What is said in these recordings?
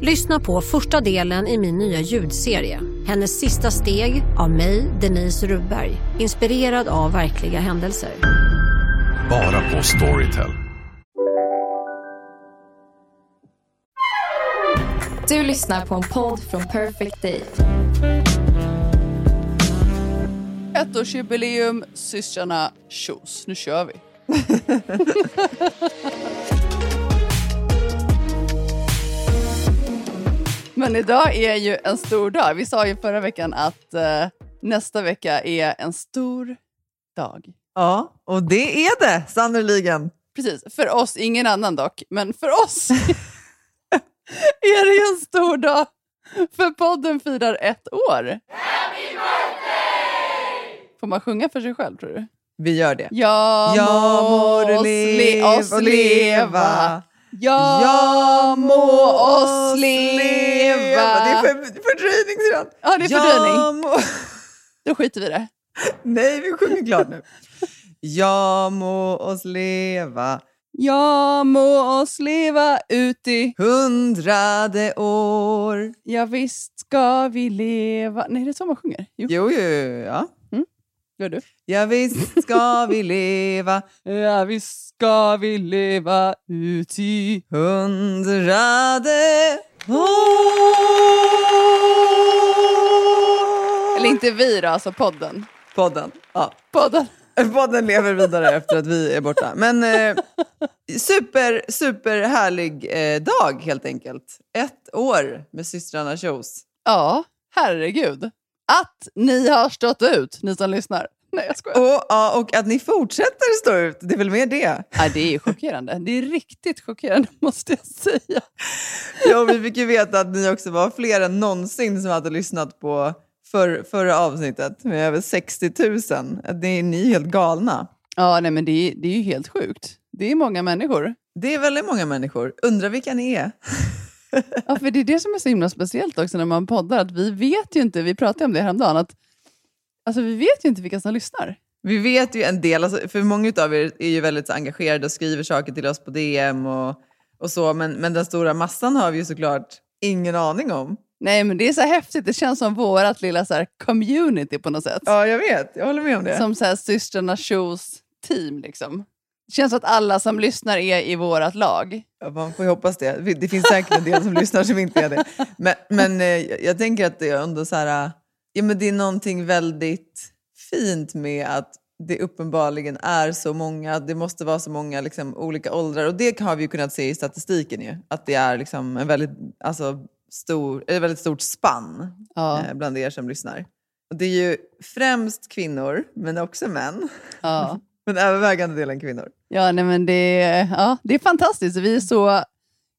Lyssna på första delen i min nya ljudserie. Hennes sista steg av mig, Denise Rubberg. Inspirerad av verkliga händelser. Bara på Storytel. Du lyssnar på en podd från Perfect Day. Ettårsjubileum, Systrarna Kjos. Nu kör vi. Men idag är ju en stor dag. Vi sa ju förra veckan att nästa vecka är en stor dag. Ja, och det är det sannoliken. Precis, för oss, ingen annan dock. Men för oss är det en stor dag. För podden firar 1 år. Happy birthday! Får man sjunga för sig själv, tror du? Vi gör det. Ja må oss leva. Ja må oss leva. Det är fördröjning sedan. Ja, det är fördröjning. Då skiter vi det. Nej, vi sjunger glad nu. Ja må oss leva. Ja må oss leva ut i 100:e år. Ja visst ska vi leva. Nej, det är så man sjunger. Jo, ja. Gör du? Ja visst ska vi leva. Ja visst ska vi leva ut i 100:e år. Eller inte vi då, alltså podden. Podden. Podden lever vidare efter att vi är borta. Men super härlig dag helt enkelt. 1 år med Systrarna Kjos. Ja, herregud. Att ni har stått ut, ni som lyssnar. Nej, jag skojar. Och att ni fortsätter stå ut, det är väl mer det? Ja, det är chockerande. Det är riktigt chockerande, måste jag säga. Ja, vi fick ju veta att ni också var fler än någonsin som hade lyssnat på förra avsnittet. Med över 60 000. Det är ni helt galna. Ja, nej, men det är ju helt sjukt. Det är många människor. Det är väldigt många människor. Undrar vilka ni är. Ja, för det är det som är så himla speciellt också när man poddar, att vi vet ju inte, vi pratade om det häromdagen, att alltså vi vet ju inte vilka som lyssnar. Vi vet ju en del, alltså, för många av er är ju väldigt så engagerade och skriver saker till oss på DM och så, men den stora massan har vi ju såklart ingen aning om. Nej, men det är så häftigt, det känns som vårat lilla så här community på något sätt. Ja, jag vet, jag håller med om det. Som så här Systrarna Kjos team liksom. Det känns att alla som lyssnar är i vårat lag. Ja, man får hoppas det. Det finns säkert en del som lyssnar som inte är det. Men jag tänker att det är ändå så här... Ja, men det är någonting väldigt fint med att det uppenbarligen är så många. Det måste vara så många liksom, olika åldrar. Och det har vi ju kunnat se i statistiken ju. Att det är liksom en väldigt, alltså, väldigt stort spann bland er som lyssnar. Och det är ju främst kvinnor, men också män. Ja. Men övervägande delen kvinnor. Ja, nej, men det är fantastiskt. Vi är så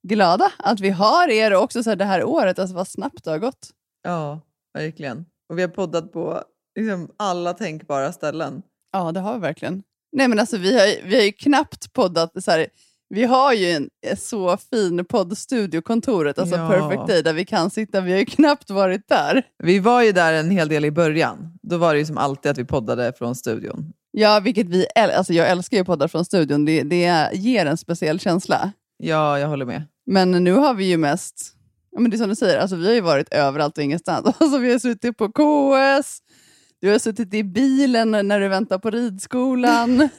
glada att vi har er också så här det här året. Alltså vad snabbt det har gått. Ja, verkligen. Och vi har poddat på liksom alla tänkbara ställen. Ja, det har vi verkligen. Nej, men alltså vi har ju knappt poddat så här. Vi har ju en så fin poddstudiokontoret, alltså Perfect Day, där vi kan sitta. Vi har ju knappt varit där. Vi var ju där en hel del i början. Då var det ju som alltid att vi poddade från studion. Ja, vilket alltså jag älskar ju poddar från studion. Det ger en speciell känsla. Ja, jag håller med. Men nu har vi ju mest... Ja, men det är som du säger, alltså vi har ju varit överallt och ingenstans. Alltså vi har suttit på KS. Du har suttit i bilen när du väntar på ridskolan.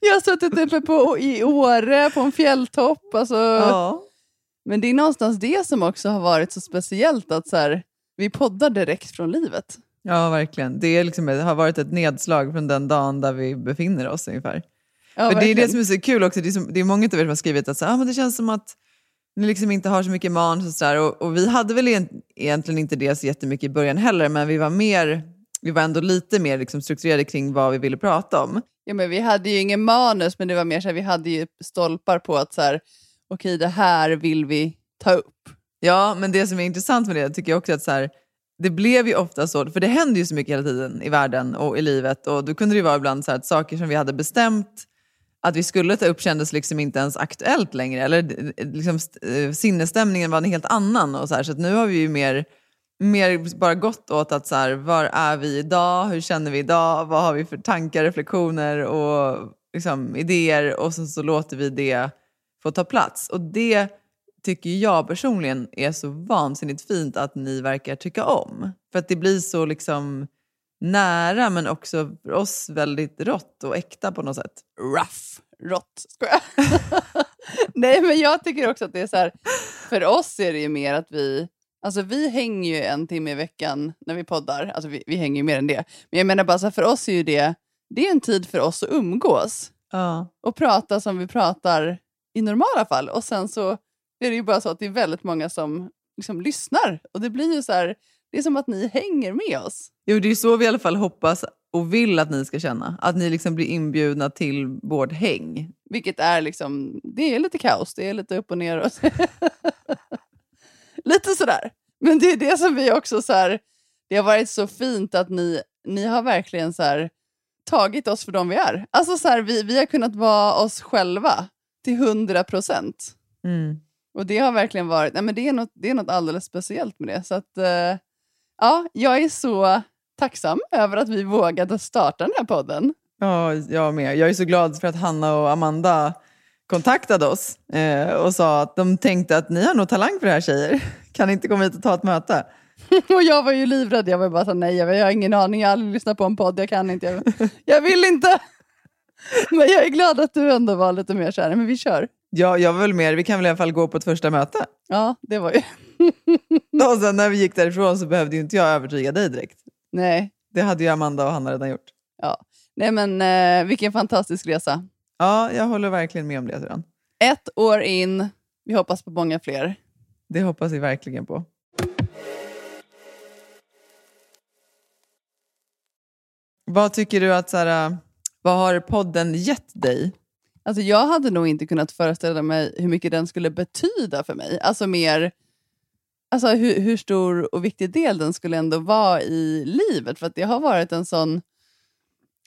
Jag har suttit uppe i Åre på en fjälltopp. Alltså. Ja. Men det är någonstans det som också har varit så speciellt, att så här, vi poddar direkt från livet. Ja, verkligen. Det är liksom, det har varit ett nedslag från den dagen där vi befinner oss ungefär. Ja, för det är det som är så kul också. Det är många av er som har skrivit att så, men det känns som att ni liksom inte har så mycket manus och sådär. Och vi hade väl egentligen inte det så jättemycket i början heller. Men vi var ändå lite mer liksom strukturerade kring vad vi ville prata om. Ja, men vi hade ju ingen manus, men det var mer så här, vi hade ju stolpar på att så här, okej, det här vill vi ta upp. Ja, men det som är intressant med det tycker jag också att så här, det blev ju ofta så, för det händer ju så mycket hela tiden i världen och i livet, och då kunde det ju vara ibland så här att saker som vi hade bestämt att vi skulle ta upp kändes liksom inte ens aktuellt längre, eller liksom sinnesstämningen var en helt annan och så här, så att nu har vi ju mer bara gått åt att så här, var är vi idag, hur känner vi idag, vad har vi för tankar, reflektioner och liksom idéer, och så låter vi det få ta plats. Och det tycker jag personligen är så vansinnigt fint att ni verkar tycka om, för att det blir så liksom nära, men också för oss väldigt rått och äkta på något sätt. Rått, ska jag. Nej, men jag tycker också att det är så här, för oss är det ju mer att vi hänger ju en timme i veckan när vi poddar, alltså vi hänger ju mer än det, men jag menar bara så här, för oss är ju det är en tid för oss att umgås och prata som vi pratar i normala fall, och sen så är det ju bara så att det är väldigt många som liksom lyssnar, och det blir ju så här, det är som att ni hänger med oss. Jo, det är ju så vi i alla fall hoppas och vill att ni ska känna, att ni liksom blir inbjudna till vårt häng, vilket är liksom, det är lite kaos, det är lite upp och ner och lite sådär, men det är det som vi också så här, det har varit så fint att ni har verkligen så här tagit oss för dem vi är, alltså så här, vi har kunnat vara oss själva till 100%. Och det har verkligen varit, nej men det är något alldeles speciellt med det, så att ja, jag är så tacksam över att vi vågade starta den här podden. Ja, jag med. Jag är så glad för att Hanna och Amanda kontaktade oss och sa att de tänkte att ni har nog talang för det här, tjejer. Kan inte komma hit och ta ett möte? Och jag var ju livrädd. Jag var bara så, nej, jag har ingen aning. Jag har aldrig lyssnat på en podd. Jag kan inte. Jag vill inte. Men jag är glad att du ändå var lite mer kär. Men vi kör. Ja, jag var väl mer. Vi kan väl i alla fall gå på ett första möte. Ja, det var ju. Och sen när vi gick därifrån så behövde ju inte jag övertyga dig direkt. Nej. Det hade ju Amanda och Hanna redan gjort. Ja. Nej, men vilken fantastisk resa. Ja, jag håller verkligen med om det redan. 1 år in. Vi hoppas på många fler. Det hoppas vi verkligen på. Vad tycker du att så här, vad har podden gett dig? Alltså jag hade nog inte kunnat föreställa mig hur mycket den skulle betyda för mig. Alltså mer, alltså hur stor och viktig del den skulle ändå vara i livet. För att det har varit en sån,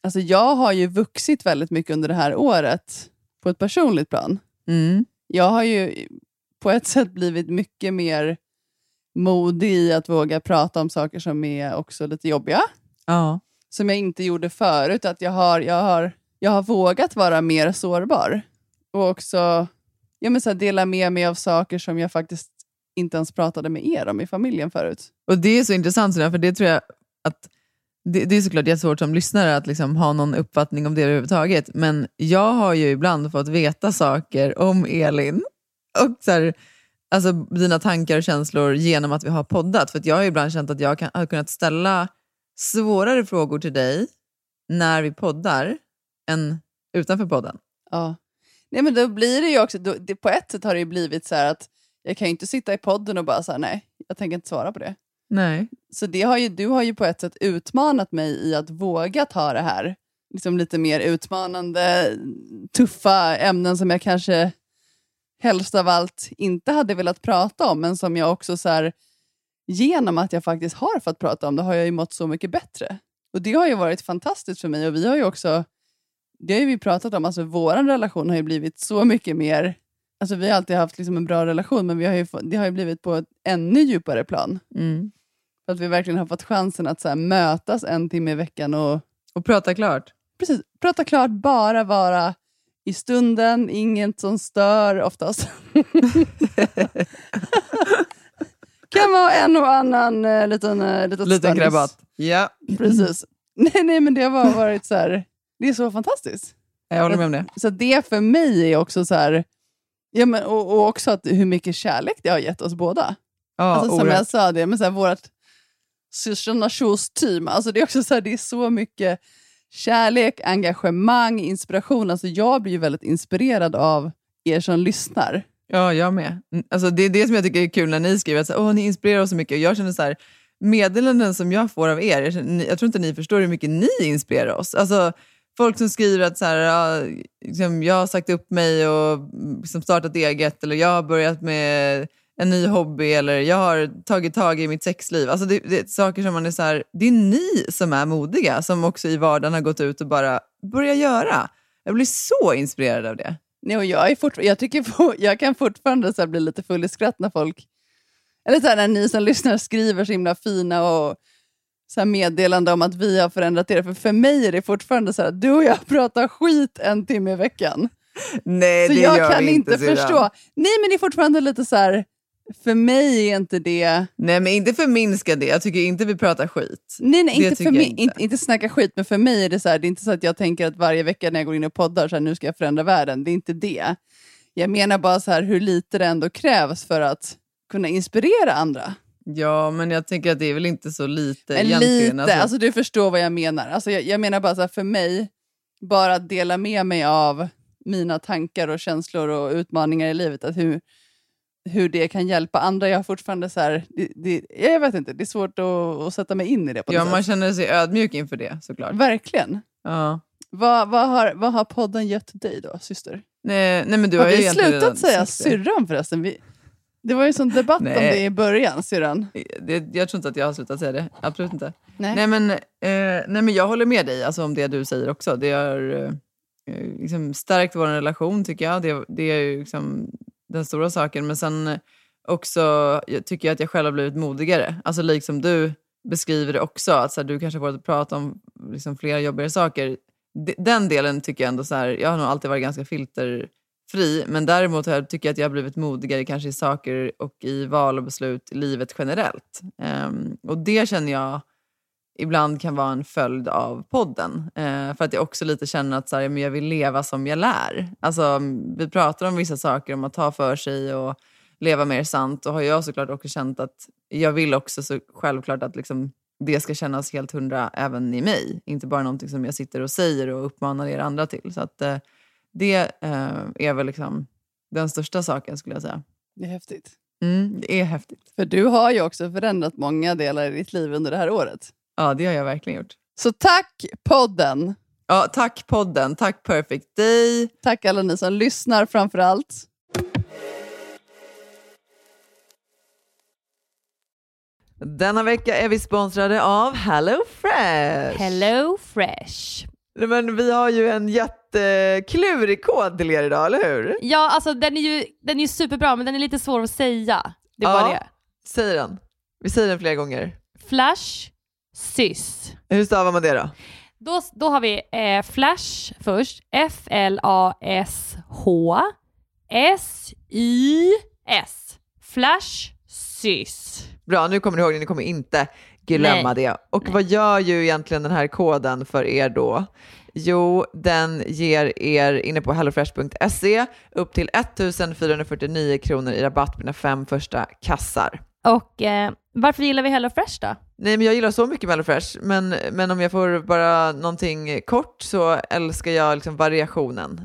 alltså jag har ju vuxit väldigt mycket under det här året på ett personligt plan. Mm. Jag har ju på ett sätt blivit mycket mer modig i att våga prata om saker som är också lite jobbiga. Ja. Som jag inte gjorde förut. Att jag har vågat vara mer sårbar. Och också dela med mig av saker som jag faktiskt inte ens pratade med er om i familjen förut. Och det är så intressant, för det tror jag att det är såklart jättesvårt som lyssnare att liksom ha någon uppfattning om det överhuvudtaget. Men jag har ju ibland fått veta saker om Elin. Och så här, alltså dina tankar och känslor genom att vi har poddat. För att jag har ju ibland känt att jag har kunnat ställa svårare frågor till dig när vi poddar än utanför podden. Ja. Nej, men då blir det ju också, på ett sätt har det ju blivit så här att jag kan ju inte sitta i podden och bara så här, nej, jag tänker inte svara på det. Nej. Så det har ju, du har ju på ett sätt utmanat mig i att våga ta det här liksom lite mer utmanande, tuffa ämnen som jag kanske helst av allt inte hade velat prata om, men som jag också så här, genom att jag faktiskt har fått prata om det har jag ju mått så mycket bättre. Och det har ju varit fantastiskt för mig, och vi har ju också, det har ju vi pratat om, alltså vår relation har ju blivit så mycket mer, alltså vi har alltid haft liksom en bra relation, men vi har ju det har ju blivit på ett ännu djupare plan. Mm. För att vi verkligen har fått chansen att så här, mötas en timme i veckan och prata klart. Precis, prata klart, bara vara i stunden, inget som stör oftast. Kan vara en och annan liten krabat. Ja, precis. Nej, men det har varit så här, det är så fantastiskt. Jag håller med om det. Så det för mig är också så här, ja, men och också att hur mycket kärlek det har gett oss båda. Ja, alltså, som jag sa det, men så här, vårt Systrarna Kjos team, alltså det är också så här, det är så mycket kärlek, engagemang, inspiration. Alltså jag blir ju väldigt inspirerad av er som lyssnar. Ja, jag med. Alltså det är det som jag tycker är kul när ni skriver att så, ni inspirerar oss så mycket. Och jag känner så här, meddelanden som jag får av er, jag tror inte ni förstår hur mycket ni inspirerar oss. Alltså folk som skriver att så här, jag har sagt upp mig och liksom startat eget, eller jag har börjat med en ny hobby eller jag har tagit tag i mitt sexliv. Alltså det är saker som man är så här, det är ni som är modiga som också i vardagen har gått ut och bara börja göra. Jag blir så inspirerad av det. Nej, och jag kan fortfarande så här bli lite full i skratt när folk eller så här, när ni som lyssnar skriver så himla fina och så här meddelande om att vi har förändrat er. För mig är det fortfarande så här, du och jag pratar skit en timme i veckan. Nej, så det jag gör kan vi inte förstå. Nej, men det är fortfarande lite så här, för mig är inte det... Nej, men inte förminska det. Jag tycker inte vi pratar skit. Nej, inte för mig, inte snacka skit. Men för mig är det så här, det är inte så att jag tänker att varje vecka när jag går in och poddar så här, nu ska jag förändra världen. Det är inte det. Jag menar bara så här, hur lite det ändå krävs för att kunna inspirera andra. Ja, men jag tänker att det är väl inte så lite egentligen. Alltså du förstår vad jag menar. Alltså jag menar bara så här, för mig, bara att dela med mig av mina tankar och känslor och utmaningar i livet, att hur det kan hjälpa andra. Jag har fortfarande så här, jag vet inte, det är svårt att sätta mig in i det på något sätt. Ja, man känner sig ödmjuk inför det, såklart. Verkligen. Ja. Vad har podden gett dig då, syster? Nej men du har ju egentligen slutat säga syrran förresten. Det var ju en sån debatt om det i början, syrran. Jag tror inte att jag har slutat säga det. Absolut inte. Nej men jag håller med dig alltså, om det du säger också. Det har liksom stärkt vår relation, tycker jag. Det är ju liksom den stora saken. Men sen också tycker jag att jag själv har blivit modigare. Alltså liksom du beskriver det också. Att så här, du kanske har fått prata om liksom flera jobbigare saker. Den delen tycker jag ändå så här, jag har nog alltid varit ganska filterfri. Men däremot tycker jag att jag har blivit modigare kanske i saker och i val och beslut i livet generellt. Och det känner jag ibland kan vara en följd av podden. För att jag också lite känner att så här, men jag vill leva som jag lär. Alltså, vi pratar om vissa saker, om att ta för sig och leva mer sant. Och har jag såklart också känt att jag vill också så självklart att liksom, det ska kännas helt 100 även i mig. Inte bara någonting som jag sitter och säger och uppmanar er andra till. Så att det är väl liksom den största saken, skulle jag säga. Det är häftigt. Mm, det är häftigt. För du har ju också förändrat många delar i ditt liv under det här året. Ja, det har jag verkligen gjort. Så tack podden. Ja, tack podden. Tack Perfect Day. Tack alla ni som lyssnar framförallt. Denna vecka är vi sponsrade av HelloFresh. HelloFresh. Men vi har ju en jätteklurig kod till er idag, eller hur? Ja, alltså den är ju superbra, men den är lite svår att säga. Det var det. Säg den. Vi säger den flera gånger. Flash. Sys. Hur stavar man det då? Då har vi Flash först. FLASHSYS. Flash sys. Bra, nu kommer ni ihåg det. Ni kommer inte glömma det. Och vad gör ju egentligen den här koden för er då? Jo, den ger er inne på hellofresh.se upp till 1449 kronor i rabatt på dina 5 första kassar. Och varför gillar vi HelloFresh då? Nej, men jag gillar så mycket med HelloFresh. Men om jag får bara någonting kort så älskar jag liksom variationen.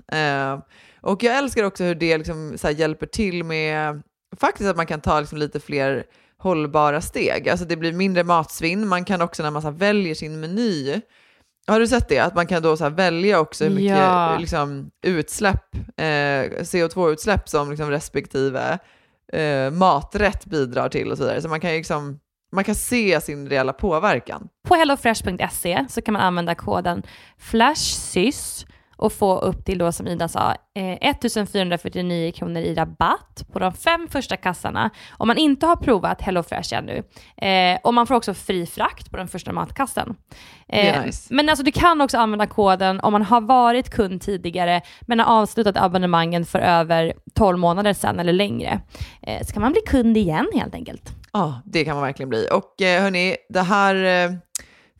Och jag älskar också hur det liksom så här hjälper till med faktiskt att man kan ta liksom lite fler hållbara steg. Alltså det blir mindre matsvinn. Man kan också när man så här väljer sin meny. Har du sett det? Att man kan då så här välja också hur mycket liksom, utsläpp, CO2-utsläpp som liksom respektive maträtt bidrar till och så vidare. Så man kan ju liksom, man kan se sin reella påverkan. På hellofresh.se så kan man använda koden FLASHSYS och få upp till då, som Ida sa, 1449 kronor i rabatt på de 5 första kassarna. Om man inte har provat HelloFresh ännu. Och man får också fri frakt på den första matkassen. Nice. Men alltså, du kan också använda koden om man har varit kund tidigare men har avslutat abonnemangen för över 12 månader sedan eller längre. Så kan man bli kund igen helt enkelt. Ja, det kan man verkligen bli. Och hörni, det här...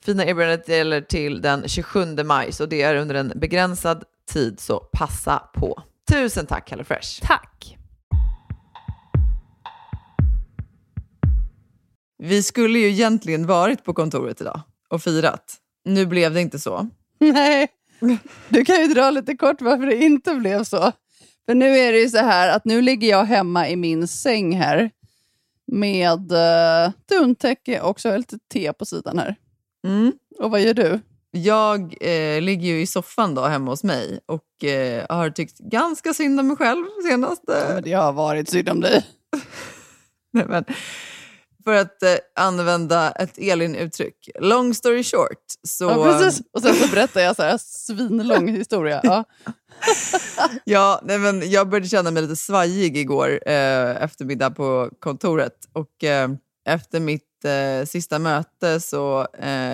Fina erbjudandet gäller till den 27 maj, så det är under en begränsad tid, så passa på. Tusen tack HelloFresh. Tack. Vi skulle ju egentligen varit på kontoret idag och firat. Nu blev det inte så. Nej, du kan ju dra lite kort varför det inte blev så. För nu är det ju så här att nu ligger jag hemma i min säng här med duntäcke och så har jag lite te på sidan här. Mm. Och vad gör du? Jag ligger ju i soffan då hemma hos mig och har tyckt ganska synd om mig själv senast. Ja, men det har varit synd om dig. Nej, men för att använda ett Elin-uttryck. Long story short. Så... Ja, precis. Och sen så berättar jag så här svinlång historia. Ja, ja, nej, men jag började känna mig lite svajig igår eftermiddag på kontoret. Och efter mitt sista möte så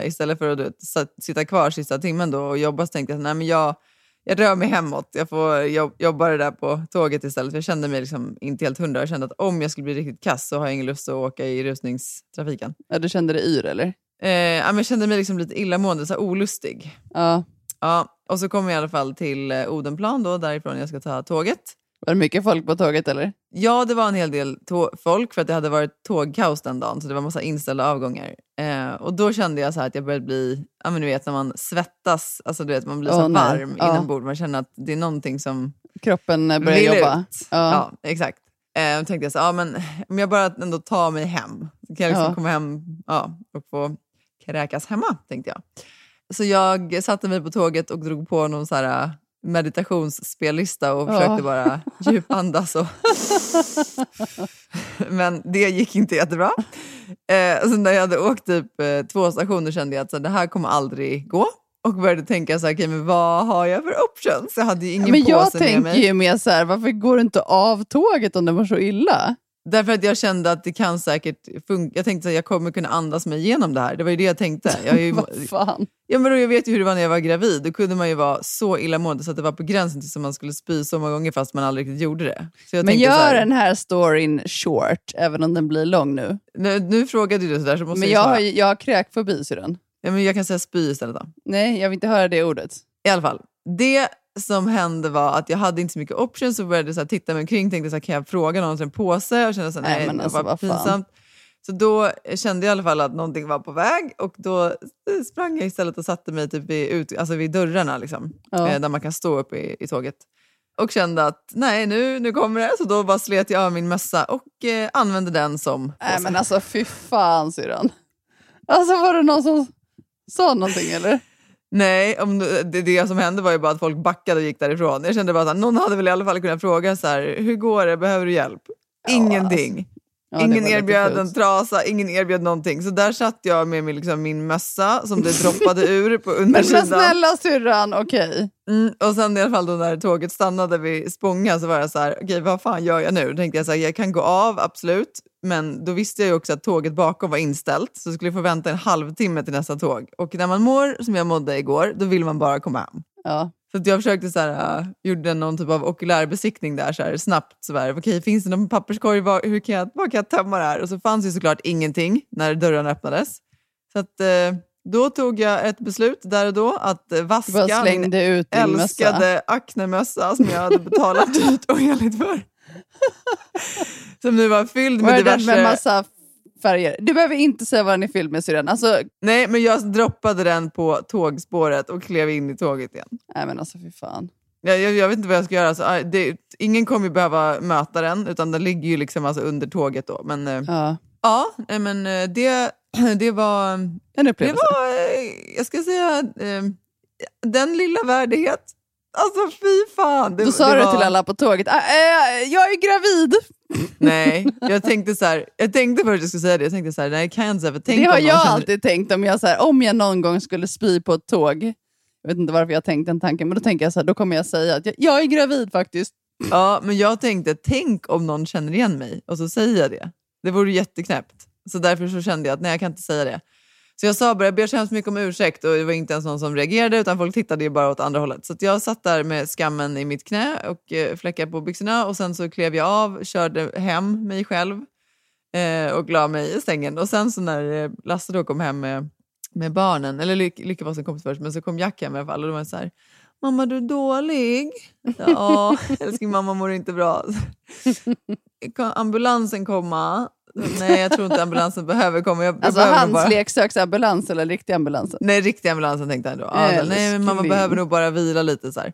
istället för att sitta kvar sista timmen då och jobba så tänkte jag, nej men jag rör mig hemåt. Jag får jobba det där på tåget istället. För jag kände mig liksom inte helt hundra. Jag kände att om jag skulle bli riktigt kass så har jag ingen lust att åka i rusningstrafiken. Ja, du kände dig yr eller? Jag kände mig liksom lite illamående, så här olustig. Ja. Ja, och så kom jag i alla fall till Odenplan då, därifrån jag ska ta tåget. Var det mycket folk på tåget eller? Ja, det var en hel del folk för att det hade varit tågkaos den dagen. Så det var massa inställda avgångar. Och då kände jag så här att jag började bli... Ja, men du vet när man svettas. Alltså du vet, man blir så varm inombords. Man känner att det är någonting som... Kroppen börjar jobba. Ja, exakt. Då tänkte jag så här, ja men om jag bara ändå tar mig hem. Så kan jag liksom komma hem och få kräkas hemma, tänkte jag. Så jag satte mig på tåget och drog på någon så här... meditationsspellista och försökte bara djupandas och men det gick inte jättebra. Så när jag hade åkt typ 2 stationer kände jag att så, det här kommer aldrig gå och började tänka så här, okej, men vad har jag för options? Jag hade ju ingen påse med mig. Men jag tänker ju mer så här, varför går du inte av tåget om det var så illa? Därför att jag kände att det kan säkert funka. Jag tänkte att jag kommer kunna andas mig igenom det här. Det var ju det jag tänkte. Vad fan? Ja, men då, jag vet ju hur det var när jag var gravid. Då kunde man ju vara så illamående så att det var på gränsen tills man skulle spy så många gånger fast man aldrig riktigt gjorde det. Så jag men gör så här, den här storyn short, även om den blir lång nu. Nu frågade du sådär så måste men jag svara. Jag har kräkfobi, syren. Ja, men jag kan säga spy istället då. Nej, jag vill inte höra det ordet. I alla fall. Det... som hände var att jag hade inte så mycket options och började så här titta mig omkring, tänkte så här, kan jag fråga någon till en påse och kände så här, nej men alltså, vad pinsamt. Fan. Så då kände jag i alla fall att någonting var på väg och då sprang jag istället och satte mig typ vid dörrarna liksom, där man kan stå upp i tåget. Och kände att nej, nu kommer det. Så då bara slet jag av min mössa och använde den som påse. Nej men alltså fy fan, syrran. Alltså var det någon som sa någonting eller? Nej, det som hände var ju bara att folk backade och gick därifrån. Jag kände bara att någon hade väl i alla fall kunnat fråga så här, hur går det? Behöver du hjälp? Ingenting. Ja, ingen erbjöd en trasa, ingen erbjöd någonting. Så där satt jag med min mössa som det droppade ur på undersidan. Men snälla syrran, okej. Och sen i alla fall då när tåget stannade vid Spånga så var jag så här, okej, vad fan gör jag nu? Då tänkte jag så här, jag kan gå av, absolut. Men då visste jag ju också att tåget bakom var inställt. Så skulle jag få vänta en halvtimme till nästa tåg. Och när man mår som jag mådde igår, då vill man bara komma hem. Ja. Så att jag försökte så här, gjorde någon typ av okulärbesiktning där så här, snabbt. Så här, okej, finns det någon papperskorg? Vad kan jag tömma det här? Och så fanns ju såklart ingenting när dörren öppnades. Så att då tog jag ett beslut där och då att vaska min älskade aknemössa som jag hade betalat dyrt och heligt för. Som nu var fylld med diverse... med massa färger. Du behöver inte säga vad den är fylld med, syrran. Alltså... Nej, men jag droppade den på tågspåret och klev in i tåget igen. Nej, men alltså, fy fan. Jag vet inte vad jag ska göra. Alltså, ingen kommer ju behöva möta den, utan den ligger ju liksom alltså under tåget då. Men ja men det var... En upplevelse. Det var, jag ska säga, den lilla värdighet. Alltså fy fan. Då sa du till alla på tåget, jag är gravid. Nej, jag tänkte först att jag skulle säga det. Jag tänkte så här, nej, kan jag inte säga. Det har jag alltid tänkt om jag så här, om jag någon gång skulle spy på ett tåg. Jag vet inte varför jag tänkte den tanken, men då tänker jag så här, då kommer jag säga att jag är gravid faktiskt. Ja, men jag tänkte, tänk om någon känner igen mig och så säger jag det. Det vore jätteknäppt. Så därför så kände jag att nej, jag kan inte säga det. Så jag sa bara, jag ber så hemskt mycket om ursäkt och det var inte ens någon som reagerade utan folk tittade ju bara åt andra hållet. Så att jag satt där med skammen i mitt knä och fläckade på byxorna och sen så klev jag av, körde hem mig själv och la mig i sängen. Och sen så när Lasse då kom hem med barnen, eller Lycka var som kompis först, men så kom Jack hem i alla fall och då var så här, mamma du är dålig? Ja, älskling mamma mår inte bra. Kan ambulansen komma? Nej, jag tror inte ambulansen behöver komma. Alltså hans leksöksambulans eller riktig ambulansen? Nej, riktig ambulansen tänkte jag då. Nej, men man behöver nog bara vila lite så här.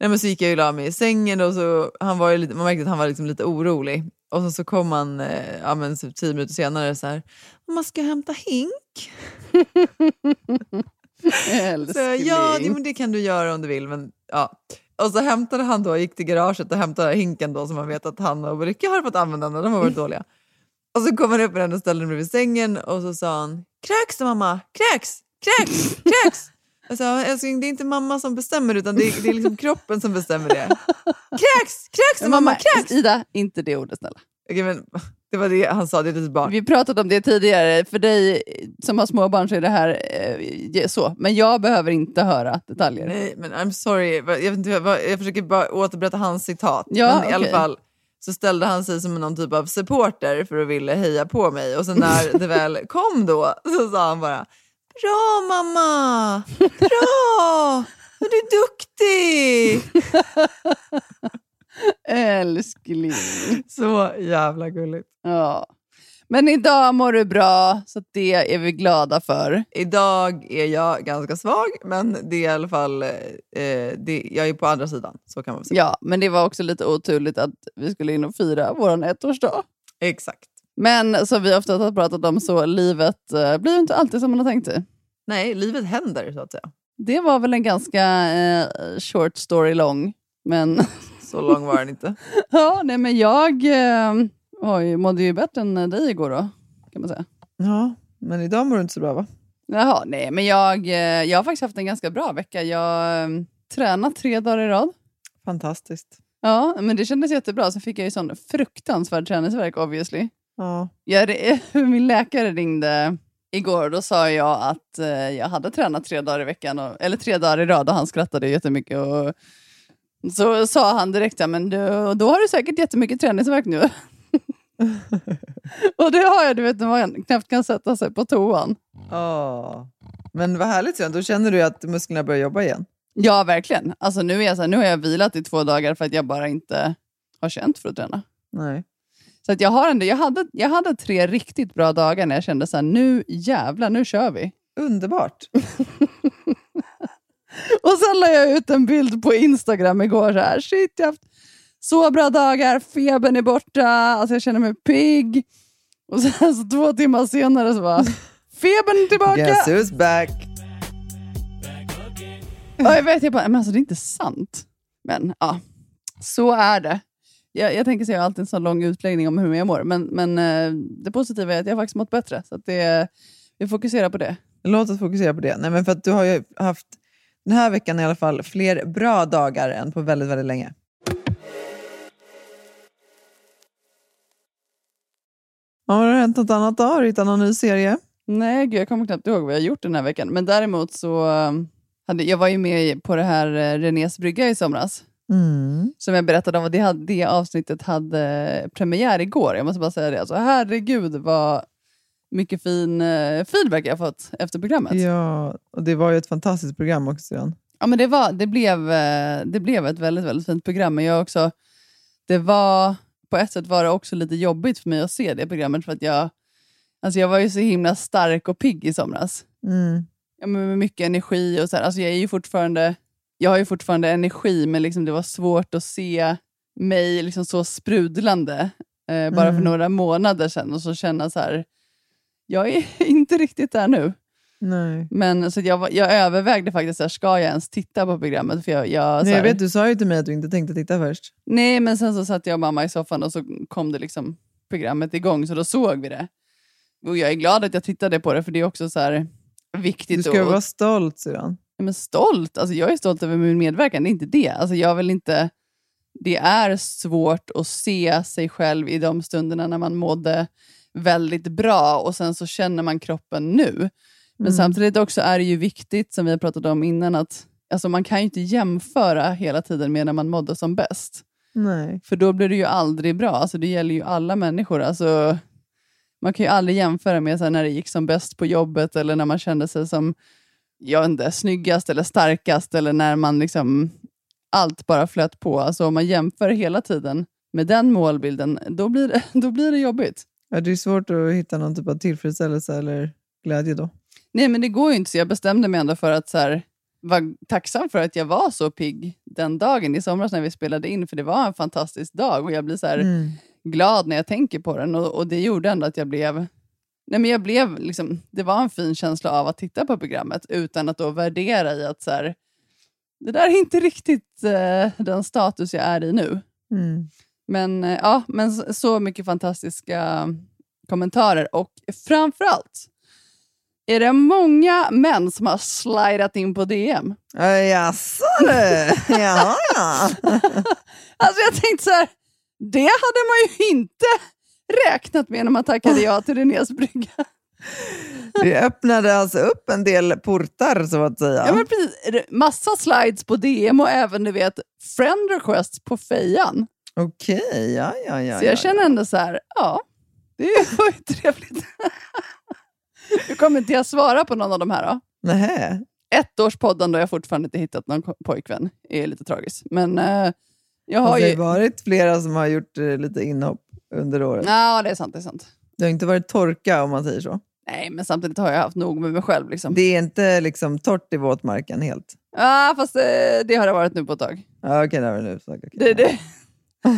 Nej, men så gick jag ju la mig i sängen och så han var ju lite, man märkte att han var liksom lite orolig. Och så kom han 10 minuter senare så här, man ska hämta hink. Så det kan du göra om du vill, men ja. Och så hämtade han då, gick till garaget och hämtade hinken då som man vet att han och Ulrika har fått använda när de har varit dåliga. Och så kom han upp med den och ställde den bredvid sängen. Och så sa han, kräks mamma, kräks, kräks, kräks. Jag sa, älskling, det är inte mamma som bestämmer, utan det är liksom kroppen som bestämmer det. Kräks, kräks, mamma, kräks. Ida, inte det ordet, snälla. Okej, men det var det han sa, det är lite barn. Vi pratade om det tidigare. För dig som har små barn så är det här så. Men jag behöver inte höra detaljer. Nej, men I'm sorry. Jag försöker bara återberätta hans citat. Ja, men i alla fall så ställde han sig som någon typ av supporter för att ville heja på mig. Och sen när det väl kom då så sa han bara, bra mamma! Bra! Du är duktig! Älskling. Så jävla gulligt. Ja. Men idag mår du bra, så det är vi glada för. Idag är jag ganska svag, men det är i alla fall jag är på andra sidan, så kan man säga. Ja, men det var också lite oturligt att vi skulle in och fira våran ettårsdag. Exakt. Men som vi ofta har pratat om, så livet blir inte alltid som man har tänkt sig. Nej, livet händer, så att säga. Det var väl en ganska short story long, men så lång var den inte. Ja, nej, men jag mådde ju bättre än dig igår då, kan man säga. Ja, men idag mår du inte så bra, va? Jaha, nej, men jag har faktiskt haft en ganska bra vecka. Jag tränade 3 dagar i rad. Fantastiskt. Ja, men det kändes jättebra. Så fick jag ju sån fruktansvärd träningsvärk, obviously. Ja. Min läkare ringde igår och då sa jag att jag hade tränat 3 dagar i veckan, eller 3 dagar i rad, och han skrattade jättemycket. Och så sa han direkt, ja, men då har du säkert jättemycket träningsvärk nu. Och det har jag, du vet, när man knappt kan sätta sig på toan. Ja, men vad härligt, då känner du att musklerna börjar jobba igen. Ja, verkligen, alltså, nu har jag vilat i 2 dagar för att jag bara inte har känt för att träna. Nej. Så att jag hade 3 riktigt bra dagar när jag kände så här, nu jävlar, nu kör vi. Underbart. Och sen la jag ut en bild på Instagram igår så här, shit, jag har haft så bra dagar, febern är borta, alltså jag känner mig pigg. Och sen så alltså, 2 timmar senare så var febern tillbaka. Guess who's back. Ja, jag bara, men alltså det är inte sant. Men ja, så är det. Jag tänker så, jag har alltid en sån lång utläggning om hur jag mår. Men det positiva är att jag faktiskt mått bättre. Så att vi fokuserar på det. Låt oss fokusera på det. Nej, men för att du har ju haft den här veckan i alla fall fler bra dagar än på väldigt, väldigt länge. Ja, har det hänt något annat då? Har du hittat någon ny serie? Nej, gud, jag kommer knappt ihåg vad jag har gjort den här veckan. Men däremot så jag var ju med på det här Renés Brygga i somras. Mm. Som jag berättade om, och det avsnittet hade premiär igår. Jag måste bara säga det, alltså, herregud vad mycket fin feedback jag fått efter programmet. Ja, och det var ju ett fantastiskt program också igen. Ja, men det blev ett väldigt, väldigt fint program. Men jag också, det var på ett sätt var det också lite jobbigt för mig att se det programmet, för att jag var ju så himla stark och pigg i somras. Mm. Ja, men med mycket energi och så här, alltså jag har ju fortfarande energi, men liksom det var svårt att se mig liksom så sprudlande bara för några månader sedan, och så känna så här, jag är inte riktigt där nu. Nej. Men så jag övervägde faktiskt, här, ska jag ens titta på programmet? För jag nej, jag vet, du sa ju till mig att du inte tänkte titta först. Nej, men sen så satt jag och mamma i soffan och så kom det liksom programmet igång, så då såg vi det. Och jag är glad att jag tittade på det, för det är också så här viktigt. Du ska vara stolt sedan. Men stolt, alltså jag är stolt över min medverkan, det är inte det. Alltså jag vill inte, det är svårt att se sig själv i de stunderna när man mådde väldigt bra och sen så känner man kroppen nu. Men samtidigt också är det ju viktigt, som vi har pratat om innan, att alltså man kan ju inte jämföra hela tiden med när man mådde som bäst. Nej. För då blir det ju aldrig bra, alltså det gäller ju alla människor, alltså man kan ju aldrig jämföra med så här, när det gick som bäst på jobbet, eller när man kände sig som snyggast eller starkast, eller när man liksom allt bara flöt på. Alltså om man jämför hela tiden med den målbilden, då blir det jobbigt. Ja, det är svårt att hitta någon typ av tillfredsställelse eller glädje då. Nej, men det går ju inte, så jag bestämde mig ändå för att så här, vara tacksam för att jag var så pigg den dagen i somras när vi spelade in, för det var en fantastisk dag och jag blir så här glad när jag tänker på den, och det gjorde ändå att jag blev liksom, det var en fin känsla av att titta på programmet utan att då värdera i att så här, det där är inte riktigt den status jag är i nu. Men så mycket fantastiska kommentarer. Och framförallt är det många män som har slidat in på DM. Jaså du? Jaha, ja. Alltså jag tänkte så här, det hade man ju inte räknat med när man tackade ja till Renés Brygga. Det öppnade alltså upp en del portar så att säga. Ja men precis, massa slides på DM och även du vet friend requests på fejan. Okej, ja. Så jag känner ändå så här, ja, det var ju trevligt. Du kommer inte jag svara på någon av de här då? Nej. Ettårspodden då jag fortfarande inte hittat någon pojkvän. Det är lite tragiskt. Men jag har ju... Det har varit flera som har gjort lite inhopp under året. Ja, det är sant. Det har inte varit torka om man säger så. Nej, men samtidigt har jag haft nog med mig själv liksom. Det är inte liksom torrt i våtmarken helt. Ja, fast det har det varit nu på ett tag. Ja, okej, det har nu. Det.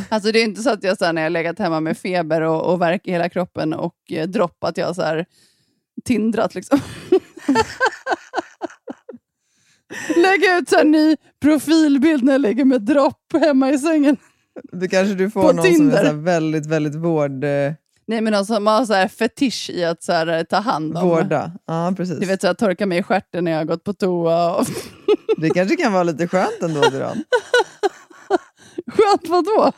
Alltså det är inte så att jag så här, när jag legat hemma med feber och värk i hela kroppen och droppat jag så här tindrat liksom. Lägg ut en ny profilbild när jag lägger med dropp hemma i sängen. Du kanske du får på någon Tinder. Som är så här väldigt väldigt vård. Nej men någon som har så här fetisch i att så här ta hand om. Vårda. Ja, precis. Du vet så här, torka mig i stjärten när jag har gått på toa och... Det kanske kan vara lite skönt ändå då. Skönt vadå?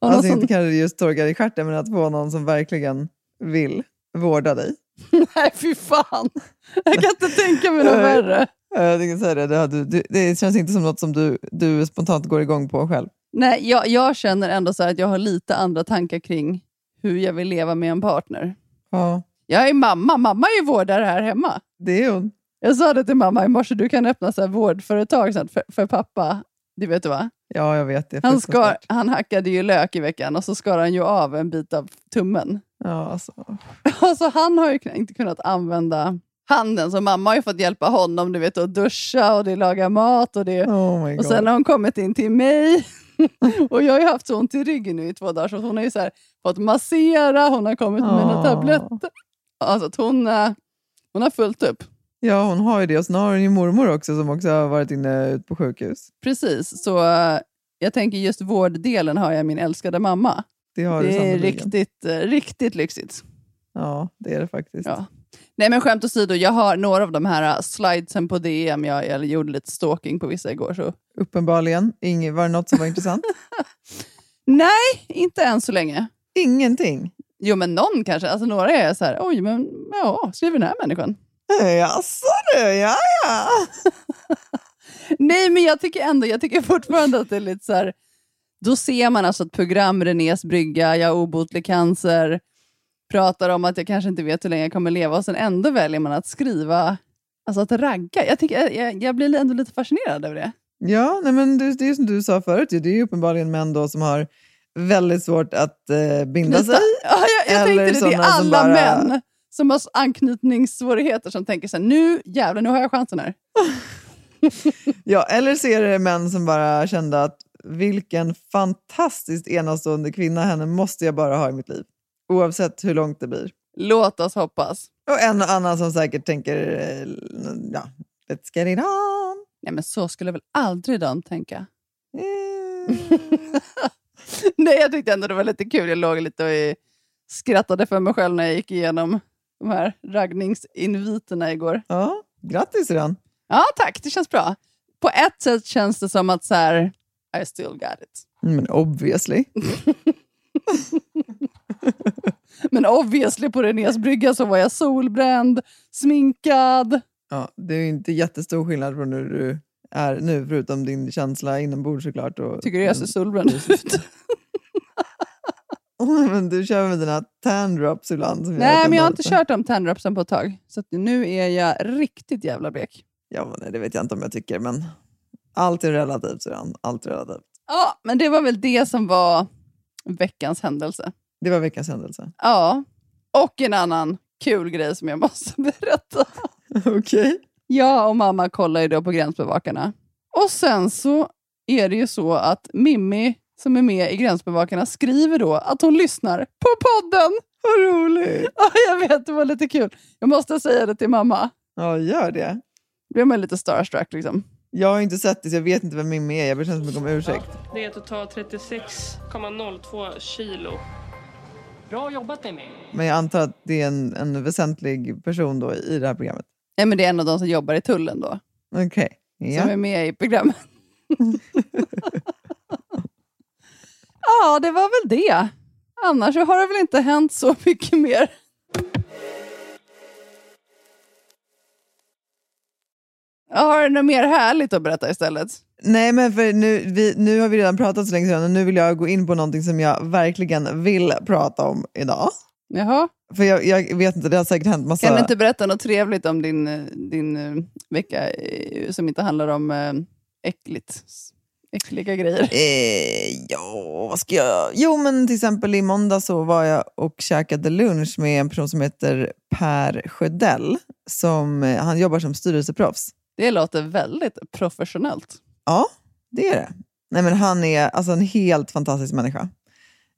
Alltså inte kanske just torka dig i stjärten, men att få någon som verkligen vill vårda dig. Nej fy fan. Jag kan inte tänka mig något värre. Jag tänkte säga det. Det känns inte som något som du spontant går igång på själv. Nej, jag känner ändå så här att jag har lite andra tankar kring hur jag vill leva med en partner. Ja. Jag är mamma. Mamma är ju vårdare här hemma. Det är hon. Jag sa det till mamma i morse. Du kan öppna så här vårdföretag för pappa. Det vet du va? Ja, jag vet det. Han hackade ju lök i veckan och så skar han ju av en bit av tummen. Ja, alltså han har ju inte kunnat använda handen. Så mamma har ju fått hjälpa honom, du vet, att duscha och det laga mat och det. Oh, och sen har hon kommit in till mig. Och jag har ju haft så ont i ryggen nu i 2 dagar. Så hon har ju så här fått massera. Hon har kommit med mina tabletter. Alltså att hon har fullt upp. Ja, hon har ju det. Och sen har hon ju mormor också som också har varit inne ut på sjukhus. Precis, så jag tänker just vårddelen har jag min älskade mamma. Det är riktigt, riktigt lyxigt. Ja, det är det faktiskt. Ja. Nej men skämt åsido, jag har några av de här slidesen på DM. Jag gjorde lite stalking på vissa igår. Så. Uppenbarligen. Var det något som var intressant? Nej, inte än så länge. Ingenting? Jo men någon kanske. Alltså några är så här, oj men ja, skriver den här människan. Jaså du, ja. Nej men jag tycker fortfarande att det är lite så här. Då ser man alltså ett program, Renés Brygga, jag har obotlig cancer, pratar om att jag kanske inte vet hur länge jag kommer leva och sen ändå väljer man att skriva, alltså att ragga. Jag blir ändå lite fascinerad över det. Ja, nej men det är ju som du sa förut, det är ju uppenbarligen män då som har väldigt svårt att binda sig. Ja, jag tänkte det är alla bara... män som har anknytningssvårigheter som tänker så här, nu har jag chansen här. Ja, eller ser det män som bara kände att vilken fantastiskt enastående kvinna, henne måste jag bara ha i mitt liv. Oavsett hur långt det blir. Låt oss hoppas. Och en och annan som säkert tänker, ja, let's get it on. Nej men så skulle väl aldrig de tänka. Nej, jag tyckte ändå det var lite kul. Jag låg lite och skrattade för mig själv när jag gick igenom de här raggningsinviterna igår. Ja, grattis redan. Ja, tack. Det känns bra. På ett sätt känns det som att så här... I still got it. Men obviously. Men obviously på Renés Brygga så var jag solbränd, sminkad. Ja, det är ju inte jättestor skillnad från hur du är nu, förutom din känsla inombords såklart. Och, tycker du jag ser solbränd ut? Men du kör med dina tandrops ibland. Nej, men jag har inte kört de tandropsen på ett tag. Så att nu är jag riktigt jävla blek. Ja, men det vet jag inte om jag tycker, men... Allt är relativt, sedan. Allt är relativt. Ja, men det var väl det som var veckans händelse. Det var veckans händelse. Ja, och en annan kul grej som jag måste berätta. Okej. Okay. Jag och mamma kollar ju då på Gränsbevakarna. Och sen så är det ju så att Mimmi som är med i Gränsbevakarna skriver då att hon lyssnar på podden. Vad roligt. Ja, jag vet, det var lite kul. Jag måste säga det till mamma. Ja, gör det. Då blir man lite starstruck liksom. Jag har inte sett det, så jag vet inte vem Mimmi är. Jag känns som att jag kommer ursäkt. Ja, det är att ta 36,02 kilo. Bra jobbat med mig. Men jag antar att det är en väsentlig person då i det här programmet. Nej, men det är en av de som jobbar i tullen då. Okej. Okay. Ja. Som är med i programmet. Ja, det var väl det. Annars har det väl inte hänt så mycket mer. Jag har det något mer härligt att berätta istället? Nej, men för nu har vi redan pratat så länge sedan och nu vill jag gå in på någonting som jag verkligen vill prata om idag. Jaha. För jag vet inte, det har säkert hänt massa... Kan du inte berätta något trevligt om din vecka som inte handlar om äckliga grejer? Ja, vad ska jag... Jo, men till exempel i måndag så var jag och käkade lunch med en person som heter Per Sjödell. Han jobbar som styrelseproffs. Det låter väldigt professionellt. Ja, det är det. Nej, men han är alltså en helt fantastisk människa.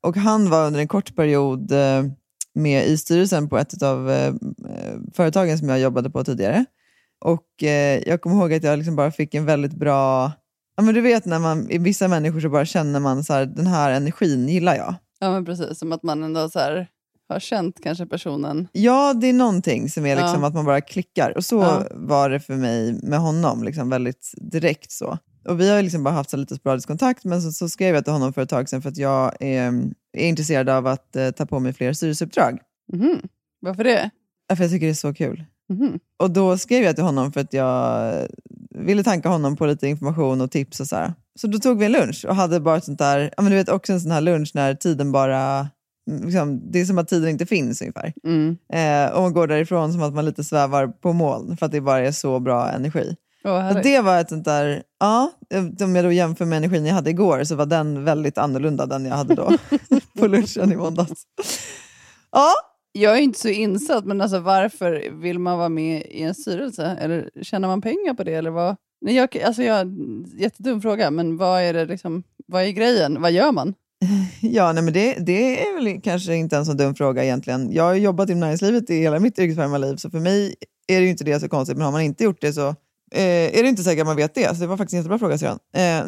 Och han var under en kort period med i styrelsen på ett av företagen som jag jobbade på tidigare. Och jag kommer ihåg att jag liksom bara fick en väldigt bra... Ja, men du vet när man, i vissa människor så bara känner man så här, den här energin gillar jag. Ja, men precis. Som att man ändå så här har känt kanske personen. Ja, det är någonting som är liksom att man bara klickar. Och så var det för mig med honom liksom väldigt direkt så. Och vi har liksom bara haft så lite sporadisk kontakt. Men så skrev jag till honom för ett tag sedan för att jag är intresserad av att ta på mig fler styrelseuppdrag. Mm. Varför det? Ja, för jag tycker det är så kul. Mm. Och då skrev jag till honom för att jag ville tanka honom på lite information och tips och så här. Så då tog vi en lunch och hade bara ett sånt där, ja men du vet också en sån här lunch när tiden bara liksom, det är som att tiden inte finns ungefär. Mm. Och man går därifrån som att man lite svävar på moln för att det bara är så bra energi. Och det var ett sånt där, ja, om jag då jämför med energin jag hade igår så var den väldigt annorlunda den jag hade då på lunchen i måndags. Ja. Jag är inte så insatt, men alltså varför vill man vara med i en styrelse? Eller tjänar man pengar på det? Eller vad? Nej, jag jättedum fråga, men vad är det liksom, vad är grejen? Vad gör man? Ja, nej men det är väl kanske inte en så dum fråga egentligen. Jag har jobbat i näringslivet i hela mitt yrkesverksamma liv, så för mig är det ju inte det så konstigt, men har man inte gjort det så är det inte säkert att man vet det. Så det var faktiskt en jättebra fråga, Sören.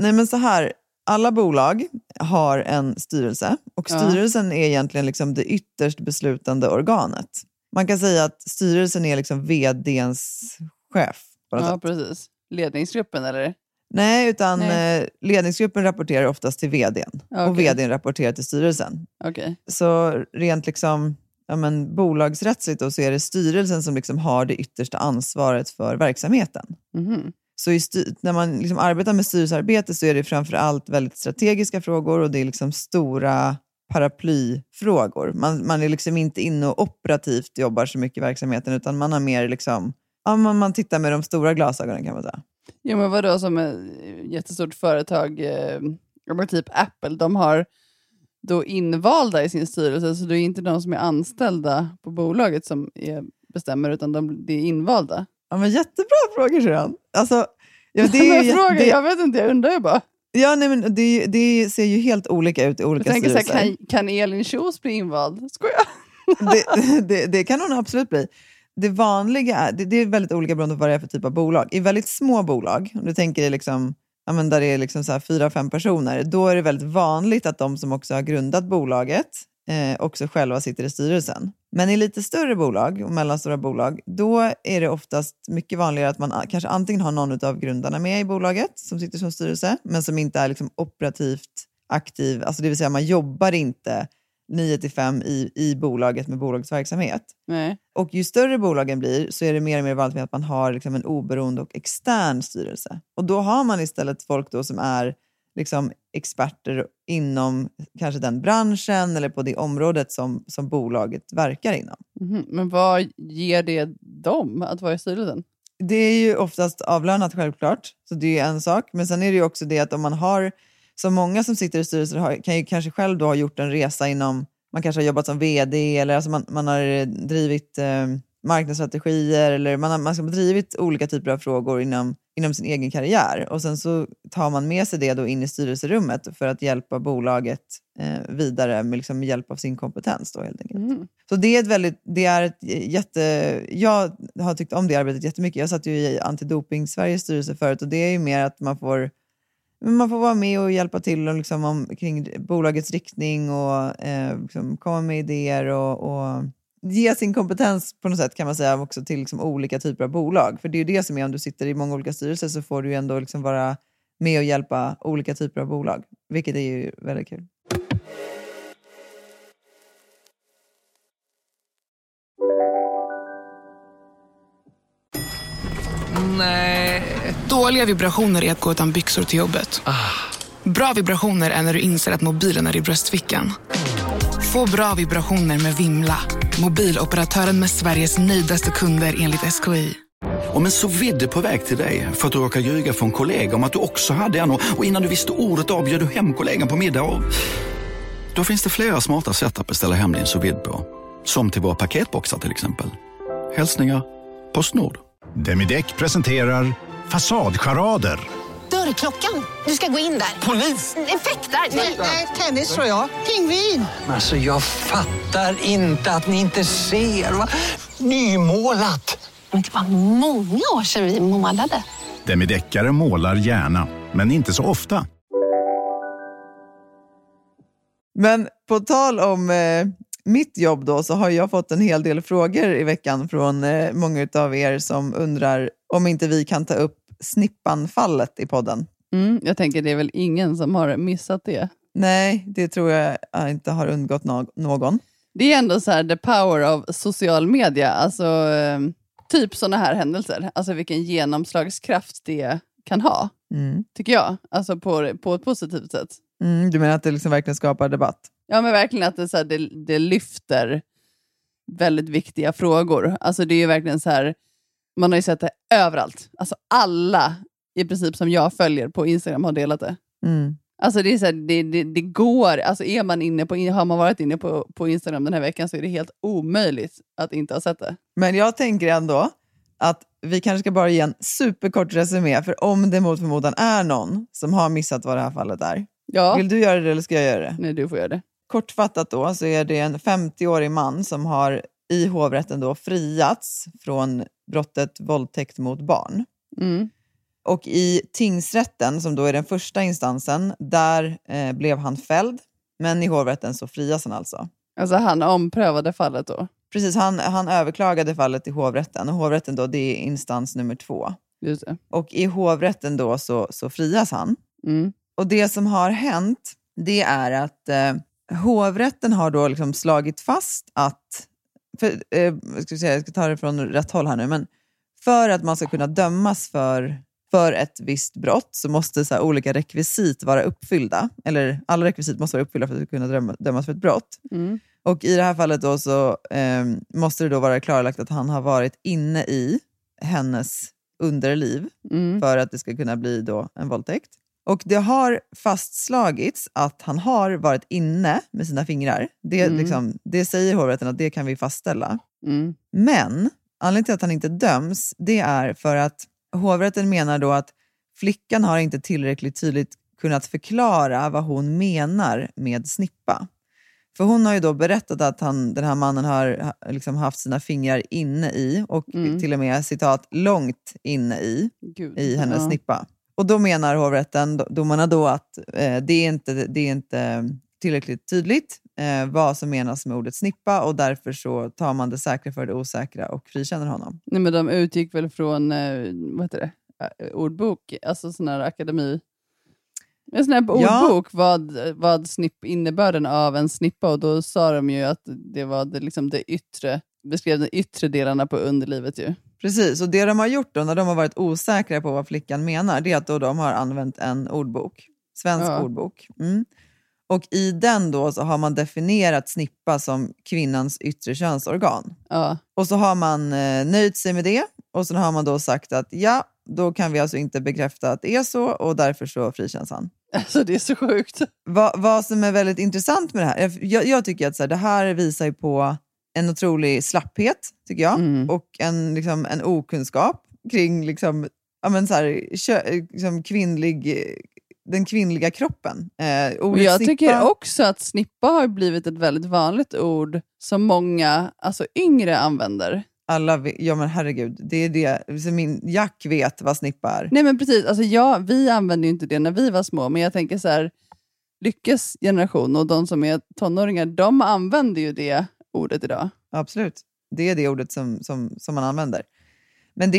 Nej men så här, alla bolag har en styrelse och styrelsen är egentligen liksom det ytterst beslutande organet. Man kan säga att styrelsen är liksom vd:ns chef. Ja, precis. Ledningsgruppen eller? Nej, utan ledningsgruppen rapporterar oftast till vd:n och vd:n rapporterar till styrelsen. Okay. Så rent liksom, ja, men bolagsrättsligt då, så är det styrelsen som liksom har det yttersta ansvaret för verksamheten. Mm-hmm. Så när man liksom arbetar med styrelsearbete så är det framförallt väldigt strategiska frågor och det är liksom stora paraplyfrågor. Man är liksom inte inne och operativt jobbar så mycket i verksamheten utan man har mer liksom, ja, man tittar med de stora glasögonen kan man säga. Ja, men vadå som ett jättestort företag, typ Apple, de har då invalda i sin styrelse så det är inte de som är anställda på bolaget som bestämmer utan det är invalda. Ja, men jättebra frågor, Sören. Alltså, ja, det är frågor, jag vet inte, jag undrar ju bara. Ja, nej, men det ser ju helt olika ut i olika styrelser. Jag tänker så här, kan Elin Kjos bli invald? Skojar jag? Det kan hon absolut bli. Det vanliga är, det är väldigt olika beroende på vad det är för typ av bolag. I väldigt små bolag, om du tänker dig liksom, ja, men där det är liksom så här 4-5 personer, då är det väldigt vanligt att de som också har grundat bolaget också själva sitter i styrelsen. Men i lite större bolag och mellanstora bolag, då är det oftast mycket vanligare att man kanske antingen har någon av grundarna med i bolaget som sitter som styrelse, men som inte är liksom operativt aktiv, alltså det vill säga man jobbar inte 9-5 i bolaget med bolagets verksamhet. Nej. Och ju större bolagen blir så är det mer och mer vanligt med att man har liksom en oberoende och extern styrelse. Och då har man istället folk då som är liksom experter inom kanske den branschen eller på det området som bolaget verkar inom. Mm-hmm. Men vad ger det dem att vara i styrelsen? Det är ju oftast avlönat självklart, så det är en sak. Men sen är det ju också det att om man har så många som sitter i styrelsen kan ju kanske själv då ha gjort en resa inom, man kanske har jobbat som vd eller alltså man har drivit marknadsstrategier eller man har drivit olika typer av frågor inom sin egen karriär och sen så tar man med sig det då in i styrelserummet för att hjälpa bolaget vidare med liksom hjälp av sin kompetens då helt enkelt. Mm. Så det är jag har tyckt om det arbetet jättemycket. Jag satt ju i Antidoping-Sveriges styrelse förut och det är ju mer att man får Men man får vara med och hjälpa till och liksom kring bolagets riktning och liksom komma med idéer och ge sin kompetens på något sätt, kan man säga, också till liksom olika typer av bolag. För det är ju det som är, om du sitter i många olika styrelser så får du ju ändå liksom vara med och hjälpa olika typer av bolag. Vilket är ju väldigt kul. Nej. Dåliga vibrationer är att gå utan byxor till jobbet. Bra vibrationer är när du inser att mobilen är i bröstfickan. Få bra vibrationer med Vimla. Mobiloperatören med Sveriges nöjdaste kunder enligt SKI. Om en sous-vide på väg till dig för att du råkar ljuga från en kollega om att du också hade en och innan du visste ordet av bjöd du hem kollegan på middag och... Då finns det flera smarta sätt att beställa hem din sous-vide på. Som till våra paketboxar till exempel. Hälsningar PostNord. Demideck presenterar fasadcharader. Dörrklockan. Du ska gå in där. Polis. Effektar. Nej, tennis tror jag. Pingvin. Alltså jag fattar inte att ni inte ser. Va? Nymålat. Men det var många år sedan vi målade. Demideckare målar gärna, men inte så ofta. Men på tal om mitt jobb då, så har jag fått en hel del frågor i veckan från många av er som undrar om inte vi kan ta upp snippanfallet i podden. Jag tänker det är väl ingen som har missat det. Nej, det tror jag inte har undgått någon. Det är ändå så här the power of social media. Alltså typ såna här händelser. Alltså vilken genomslagskraft det kan ha. Tycker jag. Alltså på ett positivt sätt. Du menar att det liksom verkligen skapar debatt? Ja, men verkligen att det, så här, det lyfter väldigt viktiga frågor. Alltså det är ju verkligen så här, man har ju sett det överallt. Alltså alla i princip som jag följer på Instagram har delat det. Alltså det är så här, det går, alltså är man inne på, har man varit inne på Instagram den här veckan så är det helt omöjligt att inte ha sett det. Men jag tänker ändå att vi kanske ska bara ge en superkort resumé, för om det mot förmodan är någon som har missat vad det här fallet är. Ja. Vill du göra det eller ska jag göra det? Nej, du får göra det. Kortfattat då så är det en 50-årig man som har i hovrätten då friats från brottet våldtäkt mot barn. Och i tingsrätten, som då är den första instansen, där blev han fälld. Men i hovrätten så frias han alltså. Alltså han omprövade fallet då? Precis, han överklagade fallet i hovrätten. Och hovrätten då, det är instans nummer 2. Just det. Och i hovrätten då så frias han. Och det som har hänt, det är att hovrätten har då liksom slagit fast att... jag ska ta det från rätt håll här nu, men för att man ska kunna dömas för ett visst brott så måste så här olika rekvisit vara uppfyllda. Eller alla rekvisit måste vara uppfyllda för att kunna dömas för ett brott. Och i det här fallet då så måste det då vara klarlagt att han har varit inne i hennes underliv för att det ska kunna bli då en våldtäkt. Och det har fastslagits att han har varit inne med sina fingrar. Det säger hovrätten att det kan vi fastställa. Men anledningen till att han inte döms, det är för att hovrätten menar då att flickan har inte tillräckligt tydligt kunnat förklara vad hon menar med snippa. För hon har ju då berättat att den här mannen har liksom haft sina fingrar inne i och till och med, citat, långt inne i hennes snippa. Och då menar hovrätten, domarna då, att det är inte tillräckligt tydligt vad som menas med ordet snippa, och därför så tar man det säkra för det osäkra och frikänner honom. Nej, men de utgick väl från ordbok, alltså sån här akademi. En sån här ordbok, vad innebörden av en snippa, och då sa de ju att det var beskrev de yttre delarna på underlivet ju. Precis, och det de har gjort då när de har varit osäkra på vad flickan menar, det är att då de har använt en ordbok, svensk ordbok. Och i den då så har man definierat snippa som kvinnans yttre könsorgan. Och så har man nöjt sig med det, och så har man då sagt att ja, då kan vi alltså inte bekräfta att det är så, och därför så frikänns han. Alltså det är så sjukt. Vad som är väldigt intressant med det här, jag tycker att så här, det här visar ju på en otrolig slapphet, tycker jag. Och en okunskap kring den kvinnliga kroppen. Och jag tycker också att snippa har blivit ett väldigt vanligt ord som många, alltså yngre, använder. Alla, ja men herregud, det är det. Min Jack vet vad snippa är. Nej men precis, alltså vi använde ju inte det när vi var små. Men jag tänker så här, Lyckes generation och de som är tonåringar, de använder ju det ordet idag. Absolut, det är det ordet som man använder. Men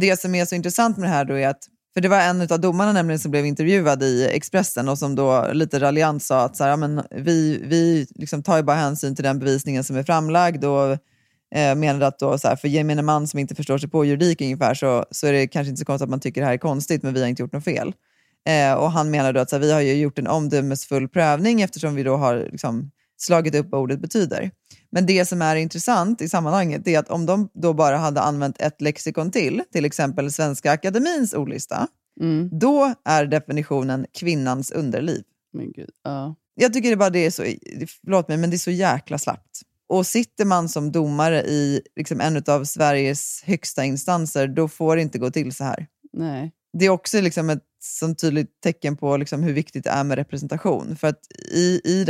det som är så intressant med det här då är att, för det var en av domarna nämligen som blev intervjuad i Expressen och som då lite raljant sa att så här, ja, men vi liksom tar ju bara hänsyn till den bevisningen som är framlagd och menade att då så här, för gemene man som inte förstår sig på juridik ungefär så är det kanske inte så konstigt att man tycker det här är konstigt, men vi har inte gjort något fel. Och han menade då att så här, vi har ju gjort en omdömesfull prövning eftersom vi då har liksom slagit upp vad ordet betyder. Men det som är intressant i sammanhanget är att om de då bara hade använt ett lexikon till exempel Svenska akademiens ordlista, då är definitionen kvinnans underliv. Men gud, jag tycker det bara det är så, förlåt mig, men det är så jäkla slappt. Och sitter man som domare i liksom en av Sveriges högsta instanser, då får det inte gå till så här. Nej. Det är också liksom ett sånt tydligt tecken på liksom hur viktigt det är med representation. För att i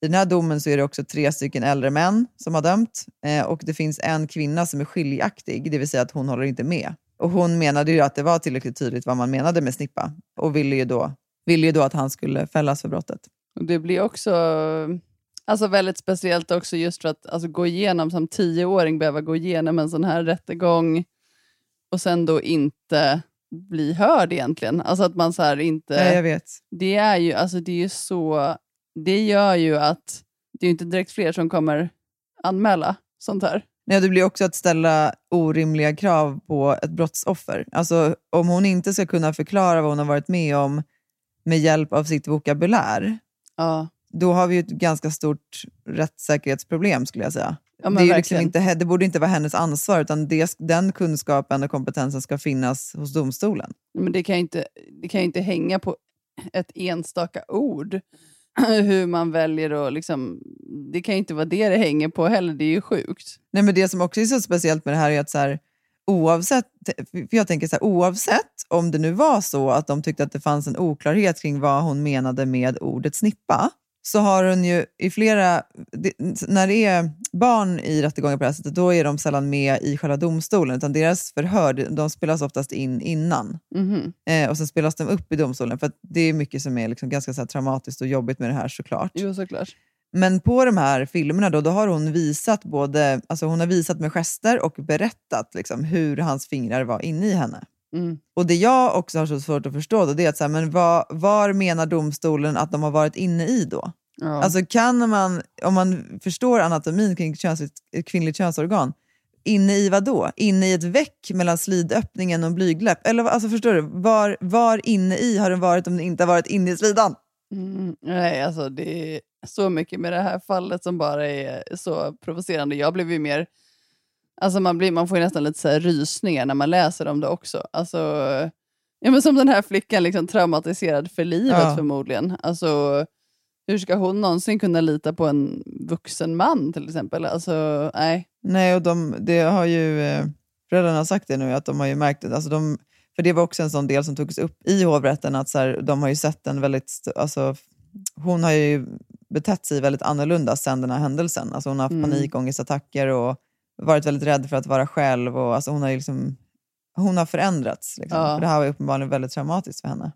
den här domen så är det också 3 stycken äldre män som har dömt. Och det finns en kvinna som är skiljaktig, det vill säga att hon håller inte med. Och hon menade ju att det var tillräckligt tydligt vad man menade med snippa. Och ville ju då att han skulle fällas för brottet. Det blir också alltså väldigt speciellt också, just för att alltså, gå igenom som 10-åring, behöva gå igenom en sån här rättegång och sen då inte bli hörd egentligen. Alltså att man så här inte... Nej, jag vet. Det är ju, alltså det är ju så... Det gör ju att det är inte direkt fler som kommer anmäla sånt här. Nej, det blir också att ställa orimliga krav på ett brottsoffer. Alltså om hon inte ska kunna förklara vad hon har varit med om med hjälp av sitt vokabulär. Ja. Då har vi ju ett ganska stort rättssäkerhetsproblem, skulle jag säga. Ja, det, är liksom inte, det borde inte vara hennes ansvar, utan den kunskapen och kompetensen ska finnas hos domstolen. Men det kan ju inte hänga på ett enstaka ord hur man väljer, och liksom, det kan ju inte vara det hänger på heller, det är ju sjukt. Nej, men det som också är så speciellt med det här är att så här, oavsett, för jag tänker så här, oavsett om det nu var så att de tyckte att det fanns en oklarhet kring vad hon menade med ordet snippa, så har hon ju i flera... När det är barn i rättegångar på det här sättet, då är de sällan med i själva domstolen. Utan deras förhör, de spelas oftast in innan. Mm-hmm. Och sen spelas de upp i domstolen. För att det är mycket som är liksom ganska så här traumatiskt och jobbigt med det här, såklart. Jo, såklart. Men på de här filmerna då har hon visat både... Alltså hon har visat med gester och berättat liksom hur hans fingrar var inne i henne. Mm. Och det jag också har så svårt att förstå då, det är att så här, men var menar domstolen att de har varit inne i då? Ja. Alltså kan man, om man förstår anatomin kring kvinnligt könsorgan, inne i vad då? Inne i ett veck mellan slidöppningen och blygläpp? Eller alltså förstår du, var inne i har den varit om den inte har varit inne i slidan? Nej, alltså det är så mycket med det här fallet som bara är så provocerande. Jag blev ju mer... Alltså man får ju nästan lite så här rysningar när man läser om det också. Alltså, ja, men som den här flickan liksom traumatiserad för livet, ja. Förmodligen. Alltså, hur ska hon någonsin kunna lita på en vuxen man till exempel? Alltså, nej. Nej, och det har ju föräldrarna sagt det nu, att de har ju märkt det. Alltså för det var också en sån del som togs upp i hovrätten, att så här, de har ju sett en väldigt... Alltså, hon har ju betett sig väldigt annorlunda sedan den här händelsen. Alltså hon har haft panikångestattacker och varit väldigt rädd för att vara själv, och alltså hon har förändrats liksom. Ja. För det här var uppenbarligen väldigt traumatiskt för henne.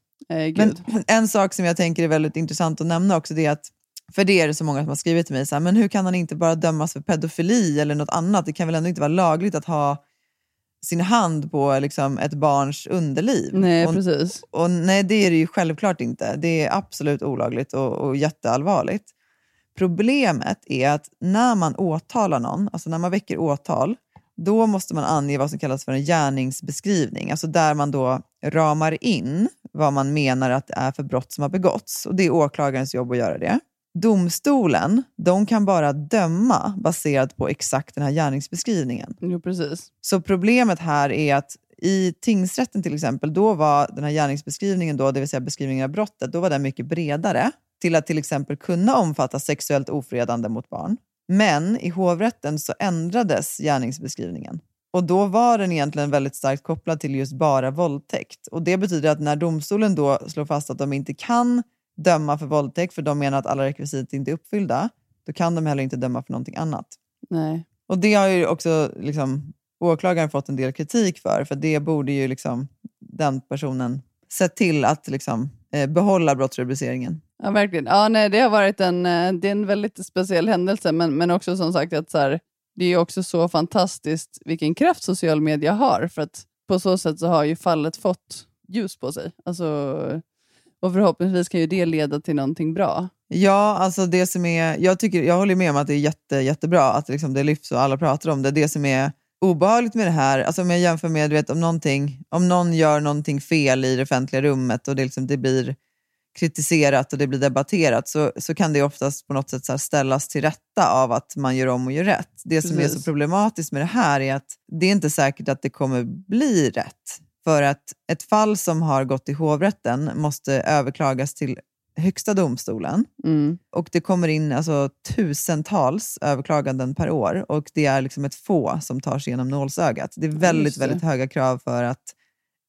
Men en sak som jag tänker är väldigt intressant att nämna också, det är att för det är det så många som har skrivit till mig så här, men hur kan han inte bara dömas för pedofili eller något annat? Det kan väl ändå inte vara lagligt att ha sin hand på liksom ett barns underliv. Nej, precis. Och nej, det är det ju självklart inte. Det är absolut olagligt och jätteallvarligt. Problemet är att när man åtalar någon, alltså när man väcker åtal, då måste man ange vad som kallas för en gärningsbeskrivning. Alltså där man då ramar in vad man menar att det är för brott som har begåtts. Och det är åklagarens jobb att göra det. Domstolen, de kan bara döma baserat på exakt den här gärningsbeskrivningen. Jo, precis. Så problemet här är att i tingsrätten till exempel, då var den här gärningsbeskrivningen då, det vill säga beskrivningen av brottet, då var den mycket bredare. Till att till exempel kunna omfatta sexuellt ofredande mot barn. Men i hovrätten så ändrades gärningsbeskrivningen. Och då var den egentligen väldigt starkt kopplad till just bara våldtäkt. Och det betyder att när domstolen då slår fast att de inte kan döma för våldtäkt, för de menar att alla rekvisit inte är uppfyllda, då kan de heller inte döma för någonting annat. Nej. Och det har ju också liksom åklagaren fått en del kritik för det borde ju liksom den personen sett till att liksom behålla brottsrubriceringen. Ja, verkligen. Ja, nej, det har varit en väldigt speciell händelse, men också som sagt att så här, det är också så fantastiskt vilken kraft social media har, för att på så sätt så har ju fallet fått ljus på sig. Alltså, och förhoppningsvis kan ju det leda till någonting bra. Ja, alltså det som är, jag håller med om att det är jättebra att liksom det lyfts och alla pratar om det. Det som är obehagligt med det här, alltså om jag jämför med, du vet, om någon gör någonting fel i det offentliga rummet och det, liksom, det blir kritiserat och det blir debatterat, så kan det oftast på något sätt så här ställas till rätta av att man gör om och gör rätt. Det som Precis. Är så problematiskt med det här är att det är inte säkert att det kommer bli rätt, för att ett fall som har gått i hovrätten måste överklagas till högsta domstolen och det kommer in alltså, tusentals överklaganden per år, och det är liksom ett få som tar sig genom nålsögat. Det är väldigt, väldigt höga krav för att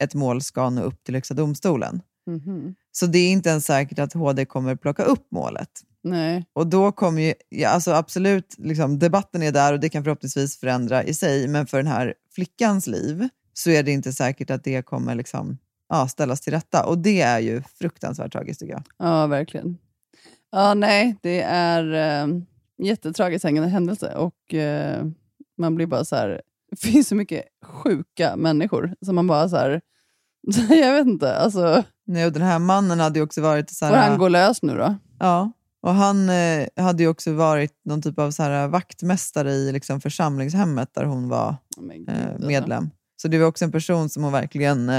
ett mål ska nå upp till högsta domstolen. Mm-hmm. Så det är inte ens säkert att HD kommer plocka upp målet. Nej. Och då kommer ju, ja, alltså absolut liksom, debatten är där och det kan förhoppningsvis förändra i sig, men för den här flickans liv så är det inte säkert att det kommer liksom, ja, ställas till rätta, och det är ju fruktansvärt tragiskt tycker jag. Ja, verkligen. Ja, nej, det är jättetragiskt hängande händelse, och man blir bara så här, det finns så mycket sjuka människor som man bara så här, jag vet inte, alltså. Nej, och den här mannen hade ju också varit så här, får han gå lös nu då? Ja, och han hade ju också varit någon typ av så här vaktmästare i liksom församlingshemmet där hon var medlem. Så det var också en person som hon verkligen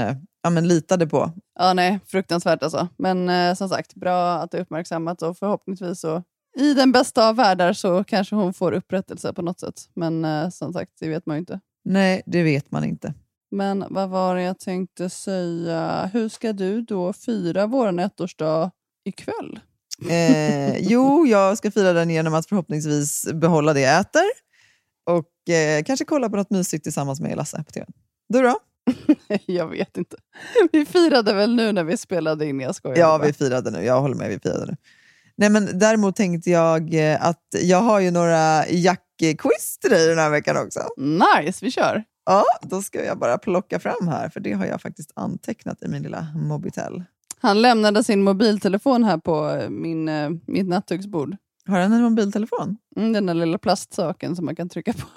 litade på. Ja, nej, fruktansvärt alltså. Men som sagt, bra att det uppmärksammats, och förhoppningsvis så i den bästa av världar så kanske hon får upprättelse på något sätt. Men som sagt, det vet man ju inte. Nej, det vet man inte. Men vad var det jag tänkte säga? Hur ska du då fira vår ettårsdag ikväll? Jo, jag ska fira den genom att förhoppningsvis behålla det jag äter. Och kanske kolla på något mysigt tillsammans med Lasse på TV. Du då? Jag vet inte. Vi firade väl nu när vi spelade in, jag skojar. Ja, vi firade nu. Jag håller med, vi firade nu. Nej, men däremot tänkte jag att jag har ju några Jack-quiz till dig den här veckan också. Nice, vi kör. Ja, då ska jag bara plocka fram här, för det har jag faktiskt antecknat i min lilla mobitel. Han lämnade sin mobiltelefon här på mitt nattduksbord. Har han en mobiltelefon? Den där lilla plastsaken som man kan trycka på.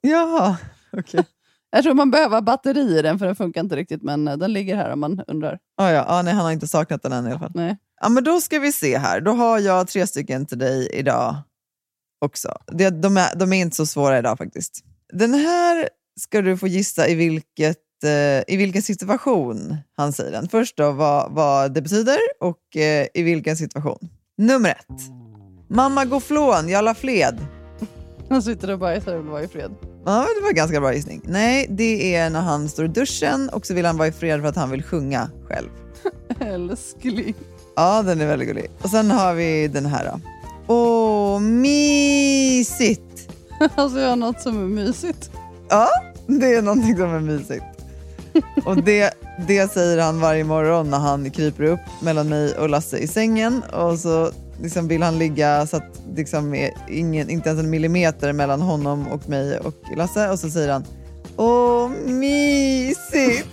Jaha, okej. Jag tror man behöver batteri i den, för den funkar inte riktigt, men den ligger här om man undrar. Nej, han har inte saknat den än i alla fall. Nej. Ja, men då ska vi se här. Då har jag 3 stycken till dig idag också. De är inte så svåra idag faktiskt. Den här ska du få gissa i vilken situation han säger den. Först då vad det betyder och i vilken situation. Nummer 1. Mamma gå flån, jag la fled. Han sitter och bajsar och var i fred. Ja, det var ganska bra gissning. Nej, det är när han står i duschen och så vill han vara i fred för att han vill sjunga själv. Älskling. Ja, den är väldigt gullig. Och sen har vi den här då. Åh, mysigt. Alltså jag har något som är mysigt. Ja, det är någonting som är mysigt. Och det säger han varje morgon när han kryper upp mellan mig och Lasse i sängen. Och så liksom vill han ligga så att det liksom är inte ens en millimeter mellan honom och mig och Lasse. Och så säger han, åh, mysigt.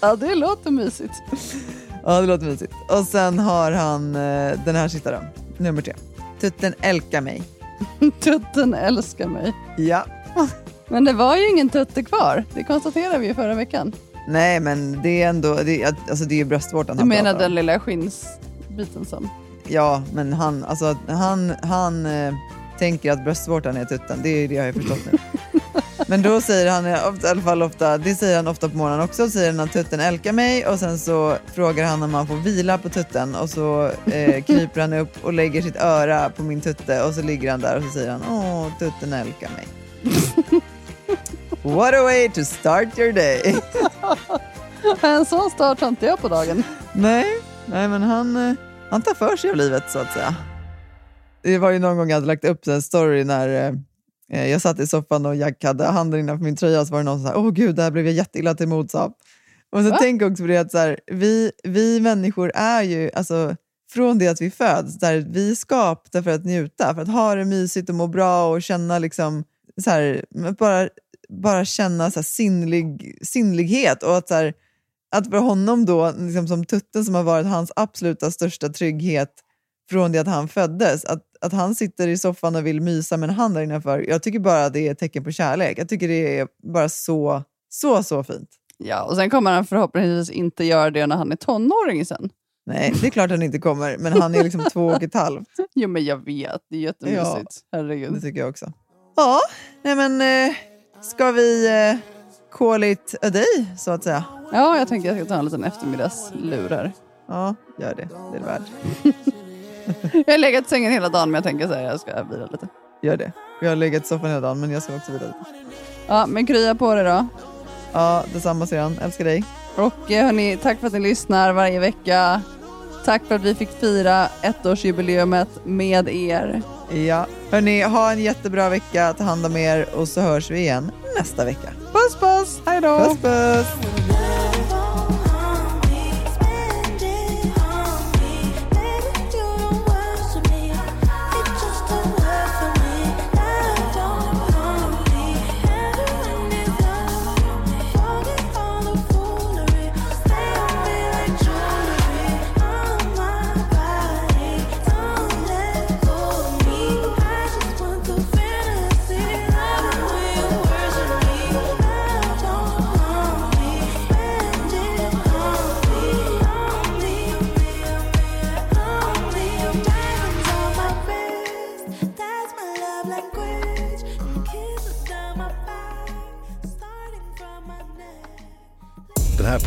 Ja, det låter mysigt. Ja, det låter mysigt. Och sen har han den här sitta då, nummer 3. Tutten älskar mig. Tutten älskar mig. Ja. Men det var ju ingen tutte kvar. Det konstaterade vi ju förra veckan. Nej, men det är ändå det är ju bröstvårtan. Du menar den lilla skinnsbiten som... Ja, men han tänker att bröstvårtan är tutten. Det är ju det jag har förstått nu. Men då säger han i alla fall ofta, det säger han ofta på morgonen också, säger han att tutten älskar mig, och sen så frågar han om man får vila på tutten, och så kryper han upp och lägger sitt öra på min tutte, och så ligger han där och så säger han, åh, tutten älskar mig. What a way to start your day. En sån start har inte jag på dagen. Nej, men han tar för sig av livet så att säga. Det var ju någon gång jag hade lagt upp en story när jag satt i soffan och jag hade handen innanför min tröja, så var det någon som sa, åh gud, där blev jag jätteilla till mods av. Och så tänk också på det att så här, vi människor är ju, alltså från det att vi föds, där vi skapar för att njuta, för att ha det mysigt och må bra och känna liksom så här, bara känna så här sinnlighet, och att så här, att för honom då liksom, som tutten som har varit hans absoluta största trygghet från det att han föddes, att han sitter i soffan och vill mysa med en hand där innanför. Jag tycker bara det är ett tecken på kärlek. Jag tycker det är bara så fint. Ja, och sen kommer han förhoppningsvis inte göra det när han är tonåring sen. Nej, det är klart han inte kommer. Men han är liksom 2,5. Jo, men jag vet. Det är jättemysigt. Ja, herregud. Det tycker jag också. Ja, nej men ska vi call it a day, så att säga? Ja, jag tänker att jag ska ta en liten eftermiddagslur här. Ja, gör det. Det är det värd. Jag har legat i sängen hela dagen, men jag tänker att jag ska vila lite. Gör det. Jag har legat i soffan hela dagen, men jag ska också vila lite. Ja, men krya på det då. Ja, detsamma sedan. Älskar dig. Och hörni, tack för att ni lyssnar varje vecka. Tack för att vi fick fira ettårsjubileumet med er. Ja, hörni, ha en jättebra vecka. Ta hand om er och så hörs vi igen nästa vecka. Puss, puss! Hej då! Puss, puss! Den här